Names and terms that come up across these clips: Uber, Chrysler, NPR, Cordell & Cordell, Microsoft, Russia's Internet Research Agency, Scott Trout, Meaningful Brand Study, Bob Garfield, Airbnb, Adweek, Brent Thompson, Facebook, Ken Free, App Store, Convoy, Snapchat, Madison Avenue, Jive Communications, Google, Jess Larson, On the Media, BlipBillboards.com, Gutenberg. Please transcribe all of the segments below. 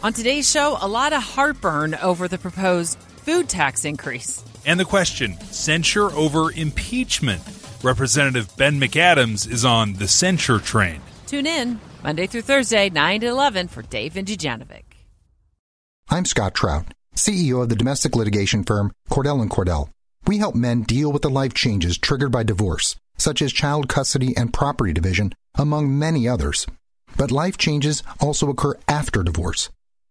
On today's show, a lot of heartburn over the proposed food tax increase. And the question, censure over impeachment. Representative Ben McAdams is on the censure train. Tune in Monday through Thursday, 9 to 11 for Dave and Dujanovic. I'm Scott Trout, CEO of the domestic litigation firm Cordell & Cordell. We help men deal with the life changes triggered by divorce, such as child custody and property division, among many others. But life changes also occur after divorce.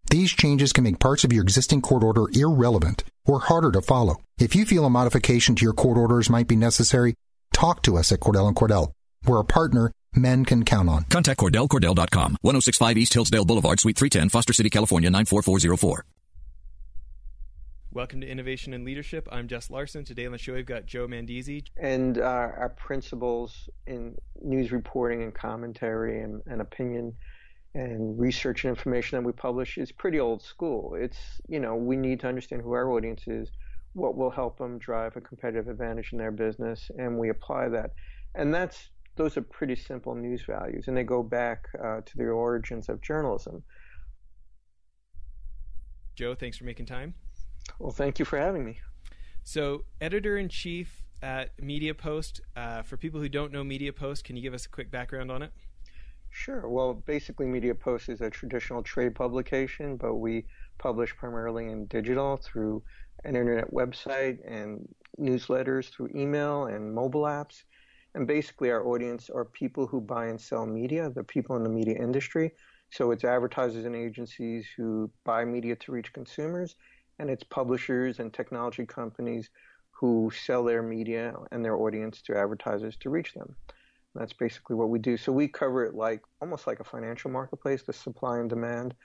These changes can make parts of your existing court order irrelevant or harder to follow. If you feel a modification to your court orders might be necessary, talk to us at Cordell & Cordell. We're a partner men can count on. Contact CordellCordell.com, 1065 East Hillsdale Boulevard, Suite 310, Foster City, California, 94404. Welcome to Innovation and Leadership. I'm Jess Larson. Today on the show, we've got Joe Mandisi. And our principles in news reporting and commentary and opinion and research and information that we publish is pretty old school. It's, you know, we need to understand who our audience is, what will help them drive a competitive advantage in their business, and we apply that. And those are pretty simple news values, and they go back to the origins of journalism. Joe, thanks for making time. Well, thank you for having me. So, editor-in-chief at MediaPost. For people who don't know MediaPost, can you give us a quick background on it? Sure. Well, basically, MediaPost is a traditional trade publication, but we publish primarily in digital through an internet website and newsletters through email and mobile apps. And basically our audience are people who buy and sell media, the people in the media industry. So it's advertisers and agencies who buy media to reach consumers, and it's publishers and technology companies who sell their media and their audience to advertisers to reach them. And that's basically what we do. So we cover it like almost like a financial marketplace, the supply and demand,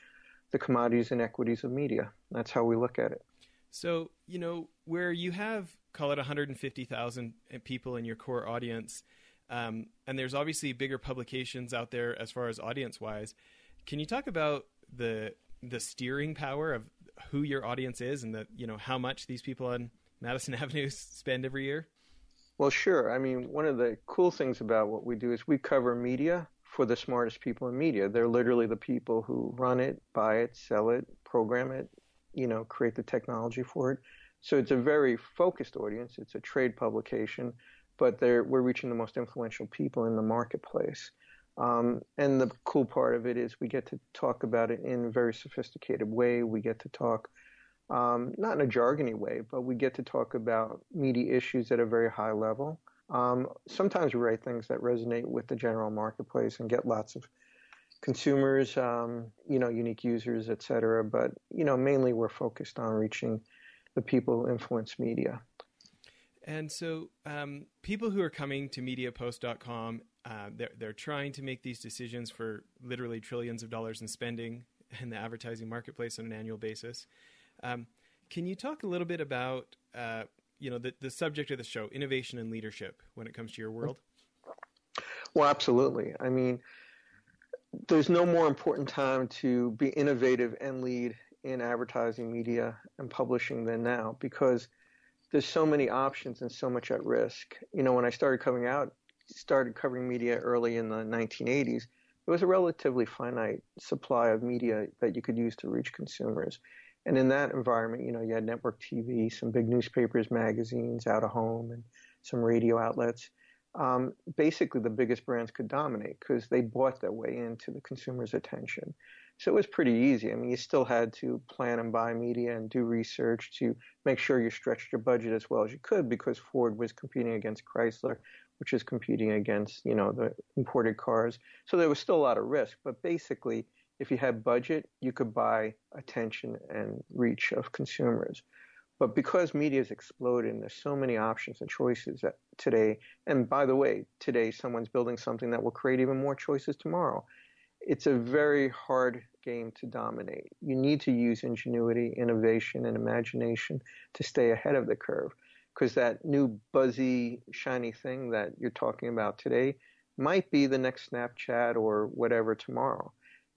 the commodities and equities of media. That's how we look at it. So, you know, where you have, call it 150,000 people in your core audience, and there's obviously bigger publications out there as far as audience-wise, can you talk about the steering power of who your audience is and how much these people on Madison Avenue spend every year? Well, sure. I mean, one of the cool things about what we do is we cover media for the smartest people in media. They're literally the people who run it, buy it, sell it, program it, create the technology for it. So it's a very focused audience. It's a trade publication, but we're reaching the most influential people in the marketplace. And the cool part of it is we get to talk about it in a very sophisticated way. We get to talk, not in a jargony way, but we get to talk about media issues at a very high level. Sometimes we write things that resonate with the general marketplace and get lots of consumers, unique users, et cetera. But, mainly we're focused on reaching the people who influence media. And so people who are coming to MediaPost.com, they're trying to make these decisions for literally trillions of dollars in spending in the advertising marketplace on an annual basis. Can you talk a little bit about, the subject of the show, innovation and leadership, when it comes to your world? Well, absolutely. I mean, there's no more important time to be innovative and lead in advertising, media, and publishing than now, because there's so many options and so much at risk. When I started covering media early in the 1980s, there was a relatively finite supply of media that you could use to reach consumers. And in that environment, you had network TV, some big newspapers, magazines, out of home, and some radio outlets. Basically, the biggest brands could dominate because they bought their way into the consumer's attention. So it was pretty easy. I mean, you still had to plan and buy media and do research to make sure you stretched your budget as well as you could, because Ford was competing against Chrysler, which is competing against, the imported cars. So there was still a lot of risk. But basically, if you had budget, you could buy attention and reach of consumers. But because media has exploded and there's so many options and choices today, and by the way, today someone's building something that will create even more choices tomorrow, it's a very hard game to dominate. You need to use ingenuity, innovation, and imagination to stay ahead of the curve, because that new buzzy, shiny thing that you're talking about today might be the next Snapchat or whatever tomorrow.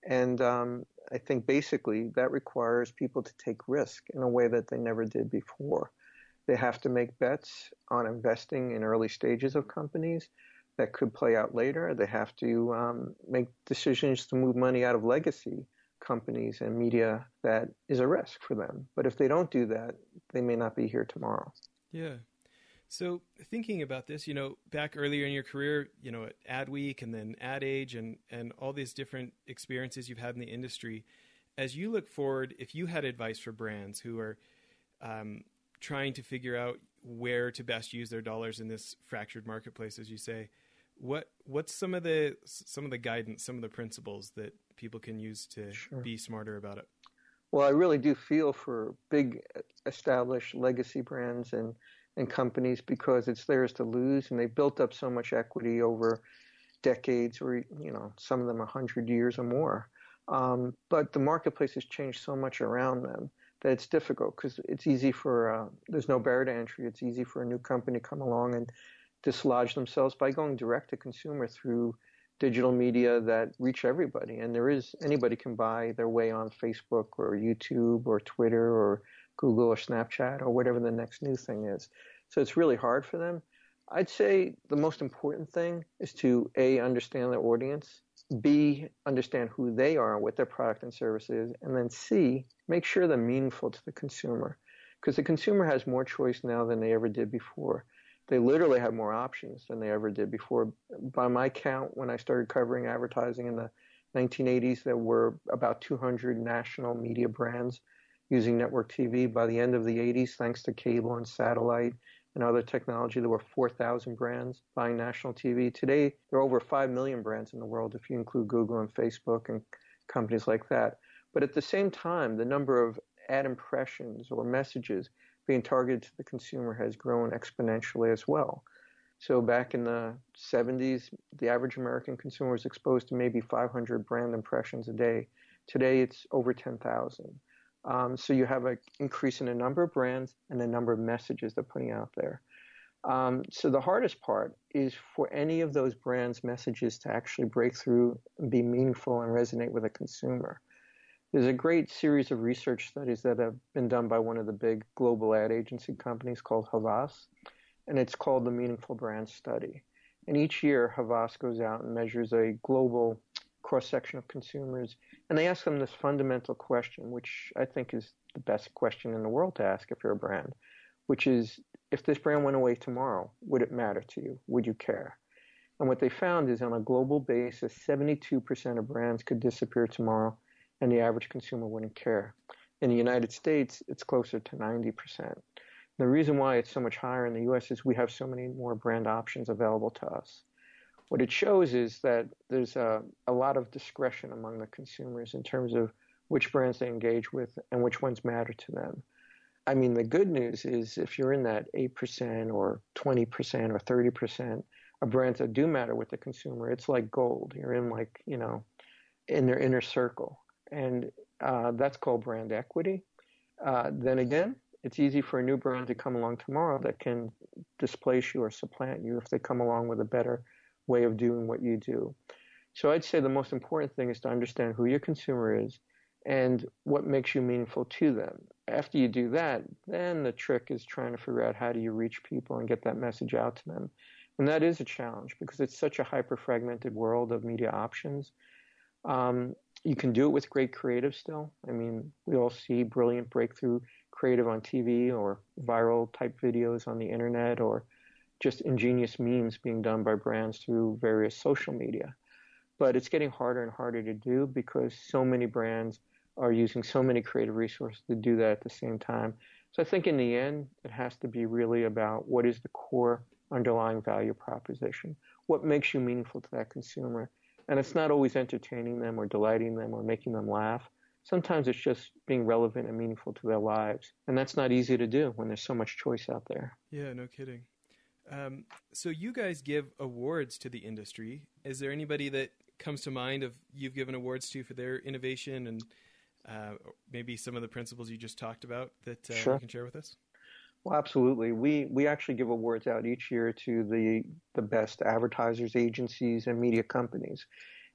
And I think basically that requires people to take risk in a way that they never did before. They have to make bets on investing in early stages of companies that could play out later. They have to make decisions to move money out of legacy companies and media that is a risk for them. But if they don't do that, they may not be here tomorrow. Yeah. So thinking about this, you know, back earlier in your career, you know, at Adweek and then Ad Age and all these different experiences you've had in the industry, as you look forward, if you had advice for brands who are trying to figure out where to best use their dollars in this fractured marketplace, as you say, what's some of the guidance, some of the principles that people can use to be smarter about it? Well, I really do feel for big, established legacy brands and companies, because it's theirs to lose, and they built up so much equity over decades, or you know, some of them 100 years or more. But the marketplace has changed so much around them that it's difficult, because it's easy for there's no barrier to entry. It's easy for a new company to come along and dislodge themselves by going direct to consumer through digital media that reach everybody. And there is, anybody can buy their way on Facebook or YouTube or Twitter or Google or Snapchat or whatever the next new thing is. So it's really hard for them. I'd say the most important thing is to A, understand their audience, B, understand who they are and what their product and service is, and then C, make sure they're meaningful to the consumer, because the consumer has more choice now than they ever did before. They literally have more options than they ever did before. By my count, when I started covering advertising in the 1980s, there were about 200 national media brands using network TV. By the end of the 80s, thanks to cable and satellite and other technology, there were 4,000 brands buying national TV. Today, there are over 5 million brands in the world, if you include Google and Facebook and companies like that. But at the same time, the number of ad impressions or messages being targeted to the consumer has grown exponentially as well. So back in the 70s, the average American consumer was exposed to maybe 500 brand impressions a day. Today, it's over 10,000. So you have an increase in the number of brands and the number of messages they're putting out there. So the hardest part is for any of those brands' messages to actually break through and be meaningful and resonate with a consumer. There's a great series of research studies that have been done by one of the big global ad agency companies called Havas, and it's called the Meaningful Brand Study. And each year, Havas goes out and measures a global cross-section of consumers, and they ask them this fundamental question, which I think is the best question in the world to ask if you're a brand, which is, if this brand went away tomorrow, would it matter to you? Would you care? And what they found is on a global basis, 72% of brands could disappear tomorrow, and the average consumer wouldn't care. In the United States, it's closer to 90%. The reason why it's so much higher in the U.S. is we have so many more brand options available to us. What it shows is that there's a lot of discretion among the consumers in terms of which brands they engage with and which ones matter to them. I mean, the good news is if you're in that 8% or 20% or 30% of brands that do matter with the consumer, it's like gold. You're in, like, you know, in their inner circle. And that's called brand equity. Then again, it's easy for a new brand to come along tomorrow that can displace you or supplant you if they come along with a better way of doing what you do. So I'd say the most important thing is to understand who your consumer is and what makes you meaningful to them. After you do that, then the trick is trying to figure out how do you reach people and get that message out to them. And that is a challenge because it's such a hyper-fragmented world of media options. You can do it with great creative still. I mean, we all see brilliant breakthrough creative on TV or viral type videos on the internet or just ingenious memes being done by brands through various social media. But it's getting harder and harder to do because so many brands are using so many creative resources to do that at the same time. So I think in the end, it has to be really about what is the core underlying value proposition. What makes you meaningful to that consumer? And it's not always entertaining them or delighting them or making them laugh. Sometimes it's just being relevant and meaningful to their lives. And that's not easy to do when there's so much choice out there. Yeah, no kidding. So you guys give awards to the industry. Is there anybody that comes to mind of you've given awards to for their innovation and maybe some of the principles you just talked about that you can share with us? Well, absolutely. We actually give awards out each year to the best advertisers, agencies, and media companies.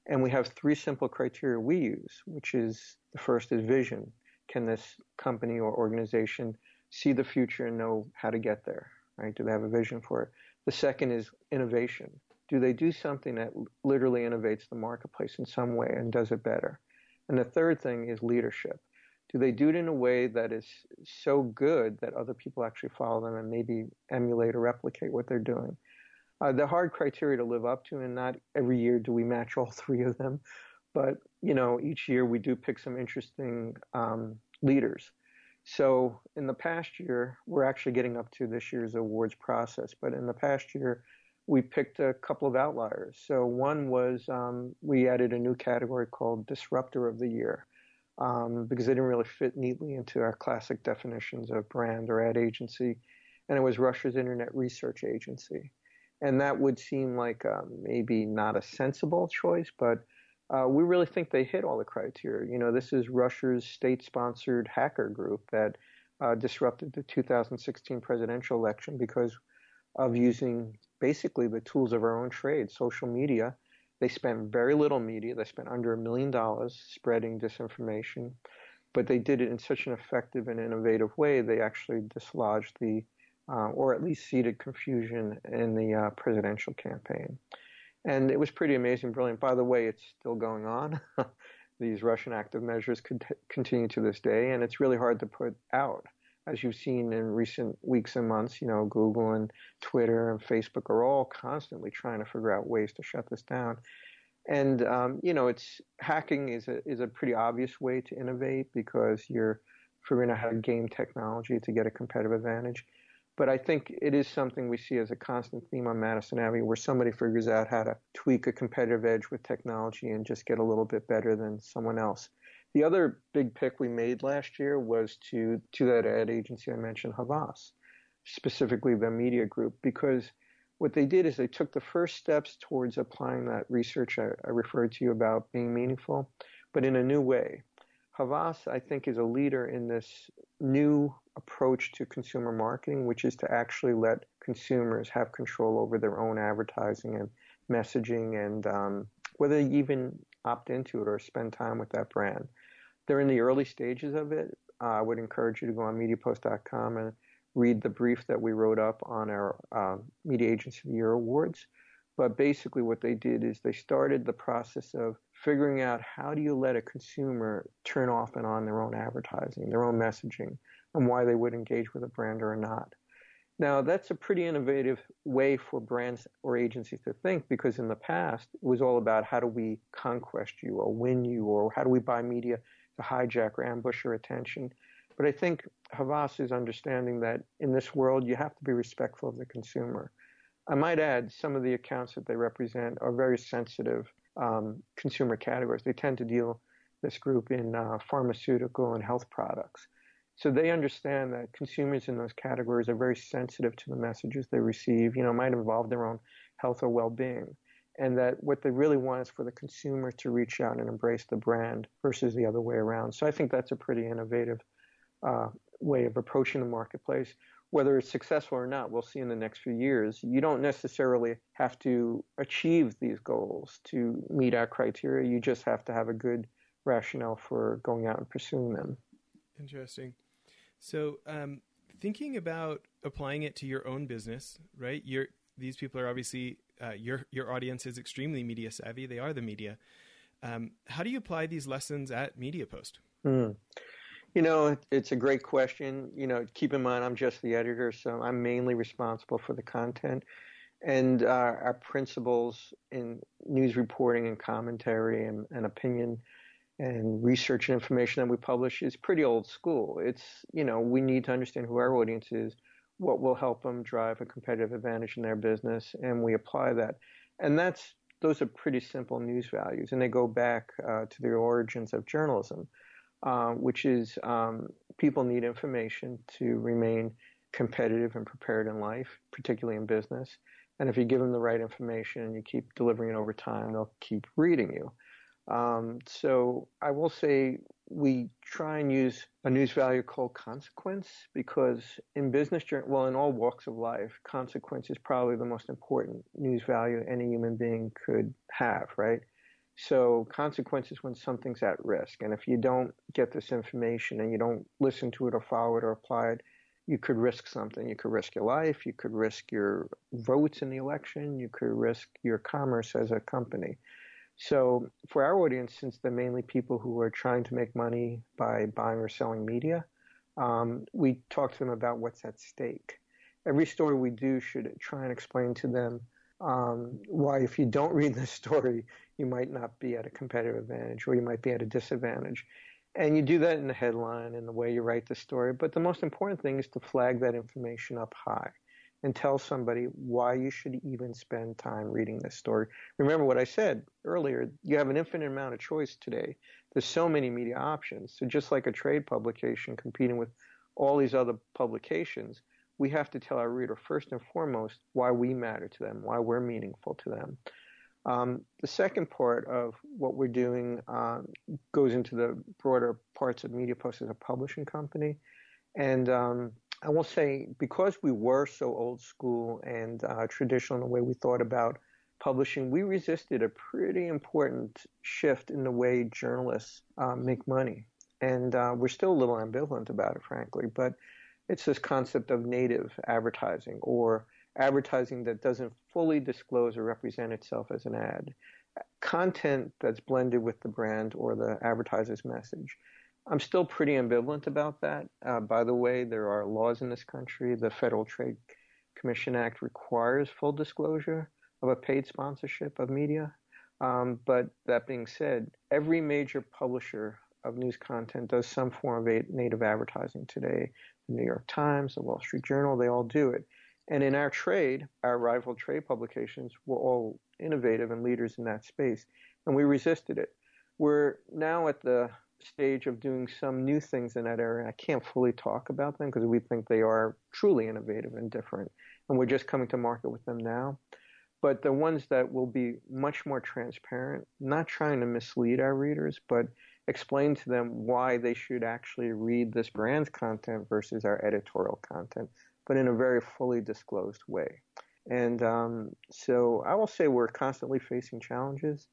And we have three simple criteria we use, which is the first is vision. Can this company or organization see the future and know how to get there? Right? Do they have a vision for it? The second is innovation. Do they do something that literally innovates the marketplace in some way and does it better? And the third thing is leadership. Do they do it in a way that is so good that other people actually follow them and maybe emulate or replicate what they're doing? They're hard criteria to live up to, and not every year do we match all three of them. But, you know, each year we do pick some interesting leaders. So in the past year, we're actually getting up to this year's awards process, but in the past year, we picked a couple of outliers. So one was we added a new category called Disruptor of the Year because they didn't really fit neatly into our classic definitions of brand or ad agency, and it was Russia's Internet Research Agency. And that would seem like maybe not a sensible choice, but we really think they hit all the criteria. You know, this is Russia's state-sponsored hacker group that disrupted the 2016 presidential election because of using basically the tools of our own trade, social media. They spent very little media. They spent under $1 million spreading disinformation, but they did it in such an effective and innovative way, they actually dislodged the, or at least seeded confusion in the presidential campaign. And it was pretty amazing, brilliant. By the way, it's still going on. These Russian active measures could continue to this day, and it's really hard to put out. As you've seen in recent weeks and months, you know, Google and Twitter and Facebook are all constantly trying to figure out ways to shut this down. And, you know, it's hacking is a pretty obvious way to innovate because you're figuring out how to game technology to get a competitive advantage. But I think it is something we see as a constant theme on Madison Avenue where somebody figures out how to tweak a competitive edge with technology and just get a little bit better than someone else. The other big pick we made last year was to that ad agency I mentioned, Havas, specifically the media group, because what they did is they took the first steps towards applying that research I referred to you about being meaningful, but in a new way. Havas, I think, is a leader in this new approach to consumer marketing, which is to actually let consumers have control over their own advertising and messaging and whether they even opt into it or spend time with that brand. They're in the early stages of it. I would encourage you to go on MediaPost.com and read the brief that we wrote up on our Media Agency of the Year Awards. But basically what they did is they started the process of figuring out how do you let a consumer turn off and on their own advertising, their own messaging, and why they would engage with a brand or not. Now, that's a pretty innovative way for brands or agencies to think, because in the past, it was all about how do we conquest you or win you, or how do we buy media to hijack or ambush your attention. But I think Havas is understanding that in this world, you have to be respectful of the consumer. I might add, some of the accounts that they represent are very sensitive consumer categories. They tend to deal, this group, in pharmaceutical and health products. So they understand that consumers in those categories are very sensitive to the messages they receive, you know, might involve their own health or well-being, and that what they really want is for the consumer to reach out and embrace the brand versus the other way around. So I think that's a pretty innovative way of approaching the marketplace. Whether it's successful or not, we'll see in the next few years. You don't necessarily have to achieve these goals to meet our criteria. You just have to have a good rationale for going out and pursuing them. Interesting. So thinking about applying it to your own business, right? These people are obviously, your audience is extremely media savvy. They are the media. How do you apply these lessons at MediaPost? You know, it's a great question. You know, keep in mind, I'm just the editor, so I'm mainly responsible for the content. And our principles in news reporting and commentary and opinion and research and information that we publish is pretty old school. It's, you know, we need to understand who our audience is, what will help them drive a competitive advantage in their business, and we apply that. And those are pretty simple news values, and they go back to the origins of journalism, which is people need information to remain competitive and prepared in life, particularly in business. And if you give them the right information and you keep delivering it over time, they'll keep reading you. So I will say we try and use a news value called consequence, because in business, well, in all walks of life, consequence is probably the most important news value any human being could have, right? So consequence is when something's at risk. And if you don't get this information and you don't listen to it or follow it or apply it, you could risk something. You could risk your life. You could risk your votes in the election. You could risk your commerce as a company. So for our audience, since they're mainly people who are trying to make money by buying or selling media, we talk to them about what's at stake. Every story we do should try and explain to them why, if you don't read this story, you might not be at a competitive advantage or you might be at a disadvantage. And you do that in the headline and the way you write the story. But the most important thing is to flag that information up high and tell somebody why you should even spend time reading this story. Remember what I said earlier, you have an infinite amount of choice today. There's so many media options. So just like a trade publication competing with all these other publications, we have to tell our reader first and foremost why we matter to them, why we're meaningful to them. The second part of what we're doing goes into the broader parts of MediaPost as a publishing company. And I will say, because we were so old school and traditional in the way we thought about publishing, we resisted a pretty important shift in the way journalists make money. And we're still a little ambivalent about it, frankly. But it's this concept of native advertising, or advertising that doesn't fully disclose or represent itself as an ad. Content that's blended with the brand or the advertiser's message. I'm still pretty ambivalent about that. By the way, there are laws in this country. The Federal Trade Commission Act requires full disclosure of a paid sponsorship of media. But that being said, every major publisher of news content does some form of native advertising today. The New York Times, the Wall Street Journal, they all do it. And in our trade, our rival trade publications were all innovative and leaders in that space, and we resisted it. We're now at the stage of doing some new things in that area. I can't fully talk about them because we think they are truly innovative and different, and we're just coming to market with them now. But the ones that will be much more transparent, not trying to mislead our readers, but explain to them why they should actually read this brand's content versus our editorial content, but in a very fully disclosed way. And so I will say we're constantly facing challenges.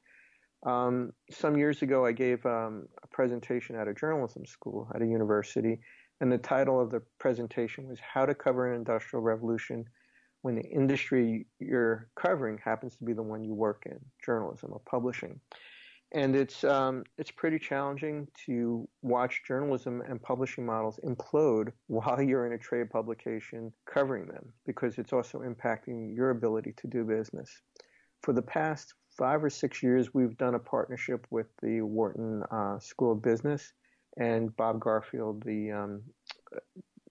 Some years ago, I gave a presentation at a journalism school at a university, and the title of the presentation was How to Cover an Industrial Revolution When the Industry You're Covering Happens to Be the One You Work in, Journalism or Publishing. And it's pretty challenging to watch journalism and publishing models implode while you're in a trade publication covering them, because it's also impacting your ability to do business. For the past 5 or 6 years, we've done a partnership with the Wharton School of Business and Bob Garfield, the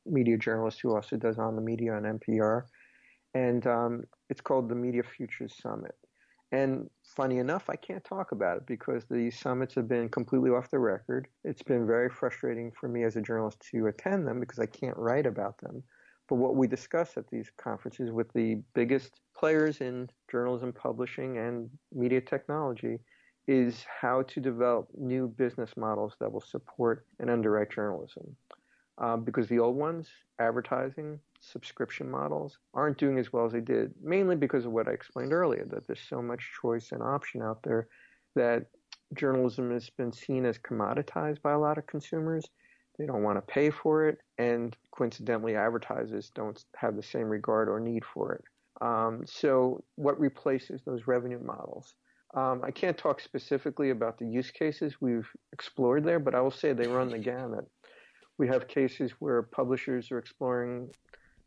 media journalist who also does On the Media on NPR. And it's called the Media Futures Summit. And funny enough, I can't talk about it because the summits have been completely off the record. It's been very frustrating for me as a journalist to attend them because I can't write about them. But what we discuss at these conferences with the biggest players in journalism, publishing, and media technology is how to develop new business models that will support and underwrite journalism. Because the old ones, advertising, subscription models, aren't doing as well as they did, mainly because of what I explained earlier, that there's so much choice and option out there that journalism has been seen as commoditized by a lot of consumers. They don't want to pay for it, and coincidentally, advertisers don't have the same regard or need for it. So what replaces those revenue models? I can't talk specifically about the use cases we've explored there, but I will say they run the gamut. We have cases where publishers are exploring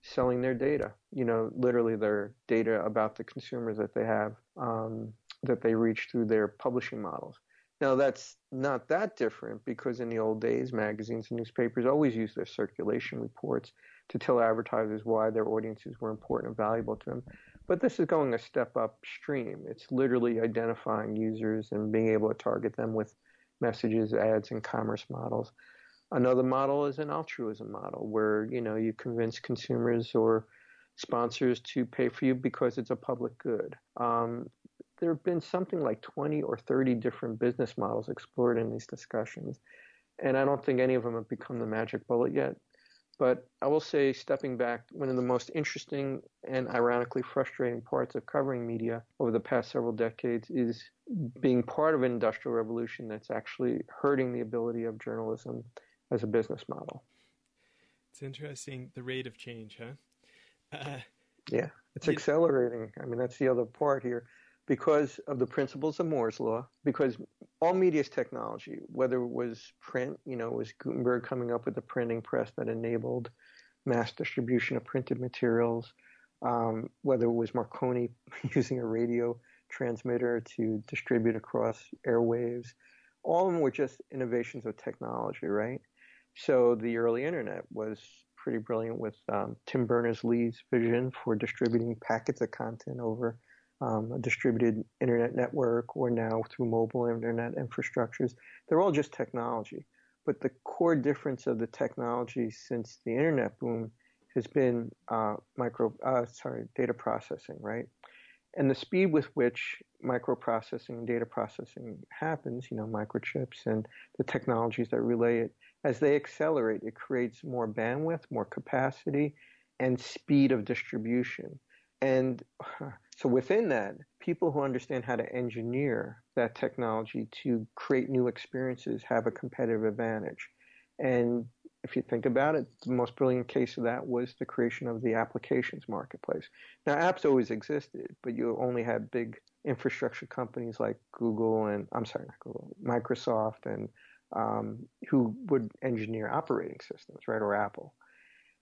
selling their data, you know, literally their data about the consumers that they have, that they reach through their publishing models. Now, that's not that different because in the old days, magazines and newspapers always used their circulation reports to tell advertisers why their audiences were important and valuable to them. But this is going a step upstream. It's literally identifying users and being able to target them with messages, ads, and commerce models. Another model is an altruism model where, you know, you convince consumers or sponsors to pay for you because it's a public good. There have been something like 20 or 30 different business models explored in these discussions, and I don't think any of them have become the magic bullet yet. But I will say, stepping back, one of the most interesting and ironically frustrating parts of covering media over the past several decades is being part of an industrial revolution that's actually hurting the ability of journalism as a business model. It's interesting, the rate of change, huh? Yeah, it's accelerating. I mean, that's the other part here. because of the principles of Moore's Law, because all media is technology, whether it was print, it was Gutenberg coming up with the printing press that enabled mass distribution of printed materials, whether it was Marconi using a radio transmitter to distribute across airwaves, all of them were just innovations of technology, right? So the early internet was pretty brilliant with Tim Berners-Lee's vision for distributing packets of content over a distributed internet network, or now through mobile internet infrastructures. They're all just technology. But the core difference of the technology since the internet boom has been data processing, right? And the speed with which microprocessing and data processing happens, microchips and the technologies that relay it, as they accelerate, it creates more bandwidth, more capacity, and speed of distribution. And so within that, people who understand how to engineer that technology to create new experiences have a competitive advantage. And if you think about it, the most brilliant case of that was the creation of the applications marketplace. Now, apps always existed, but you only had big infrastructure companies like Microsoft, and who would engineer operating systems, right, or Apple.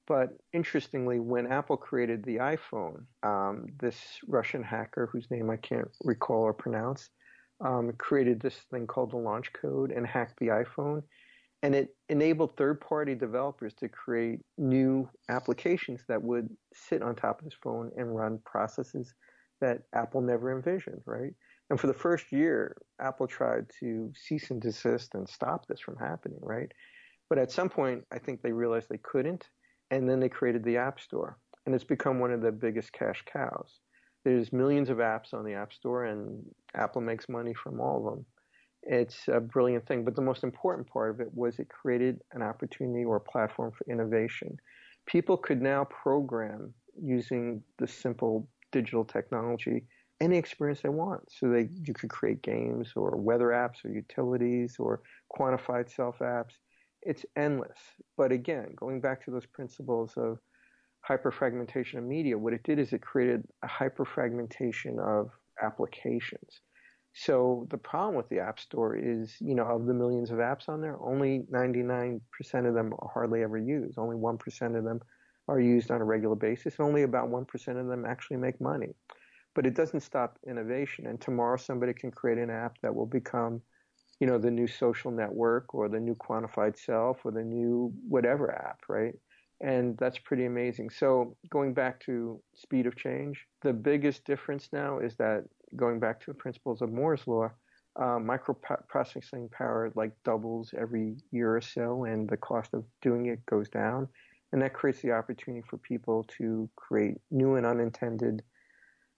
But interestingly, when Apple created the iPhone, this Russian hacker whose name I can't recall or pronounce created this thing called the launch code and hacked the iPhone. And it enabled third-party developers to create new applications that would sit on top of this phone and run processes that Apple never envisioned, right? And for the first year, Apple tried to cease and desist and stop this from happening, right? But at some point, I think they realized they couldn't, and then they created the App Store. And it's become one of the biggest cash cows. There's millions of apps on the App Store, and Apple makes money from all of them. It's a brilliant thing, but the most important part of it was it created an opportunity or a platform for innovation. People could now program using the simple digital technology any experience they want. So you could create games or weather apps or utilities or quantified self apps. It's endless. But again, going back to those principles of hyperfragmentation of media, what it did is it created a hyperfragmentation of applications. So the problem with the App Store is, of the millions of apps on there, only 99% of them are hardly ever used. Only 1% of them are used on a regular basis. And only about 1% of them actually make money. But it doesn't stop innovation. And tomorrow somebody can create an app that will become, the new social network or the new quantified self or the new whatever app, right? And that's pretty amazing. So going back to speed of change, the biggest difference now is that, going back to the principles of Moore's Law, microprocessing power doubles every year or so, and the cost of doing it goes down. And that creates the opportunity for people to create new and unintended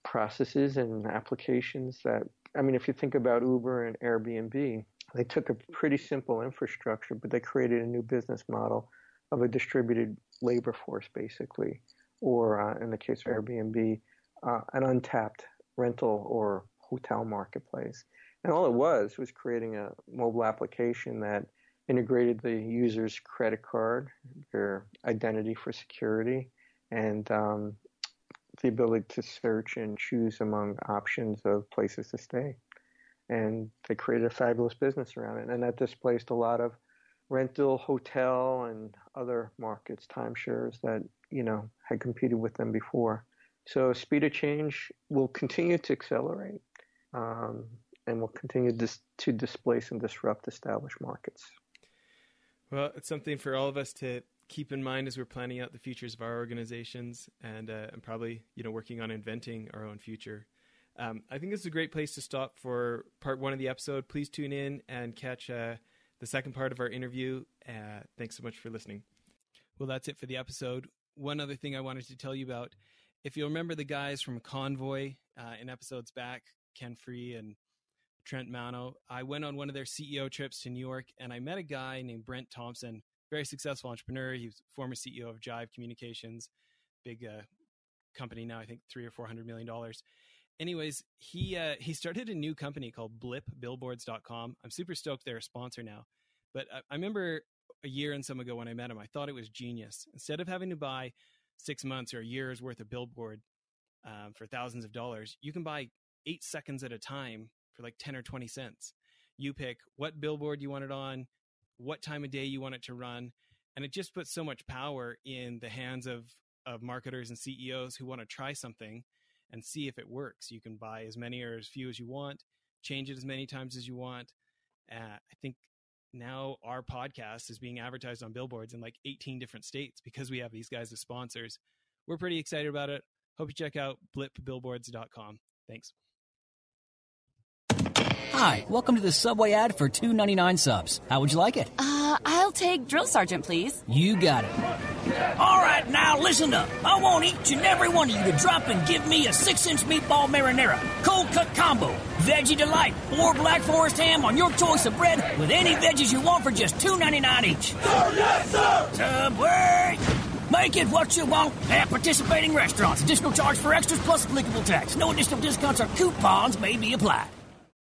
processes and applications that, if you think about Uber and Airbnb, they took a pretty simple infrastructure, but they created a new business model of a distributed labor force, basically, or in the case of Airbnb, an untapped rental or hotel marketplace. And all it was creating a mobile application that integrated the user's credit card, their identity for security, and the ability to search and choose among options of places to stay. And they created a fabulous business around it. And that displaced a lot of rental, hotel, and other markets, timeshares that, had competed with them before. So speed of change will continue to accelerate and will continue to displace and disrupt established markets. Well, it's something for all of us to keep in mind as we're planning out the futures of our organizations and probably, working on inventing our own future. I think this is a great place to stop for part one of the episode. Please tune in and catch the second part of our interview. Thanks so much for listening. Well, that's it for the episode. One other thing I wanted to tell you about. If you remember the guys from Convoy in episodes back, Ken Free and Trent Mano, I went on one of their CEO trips to New York, and I met a guy named Brent Thompson, very successful entrepreneur. He was former CEO of Jive Communications, big company now, I think $300 or $400 million. Anyways, he started a new company called BlipBillboards.com. I'm super stoked they're a sponsor now. But I remember a year and some ago when I met him, I thought it was genius. Instead of having to buy 6 months or a year's worth of billboard for thousands of dollars, you can buy 8 seconds at a time for like 10 or 20 cents. You pick what billboard you want it on, what time of day you want it to run. And it just puts so much power in the hands of marketers and CEOs who want to try something and see if it works. You can buy as many or as few as you want, change it as many times as you want. I think now our podcast is being advertised on billboards in like 18 different states because we have these guys as sponsors. We're pretty excited about it. Hope you check out BlipBillboards.com. Thanks. Hi, welcome to the Subway ad for $2.99 subs. How would you like it? I'll take drill sergeant, please. You got it. All right, now listen up. I want each and every one of you to drop and give me a 6-inch meatball marinara, cold cut combo, veggie delight, or black forest ham on your choice of bread with any veggies you want for just $2.99 each. Oh, yes, sir! Subway! Make it what you want at participating restaurants. Additional charge for extras plus applicable tax. No additional discounts or coupons may be applied.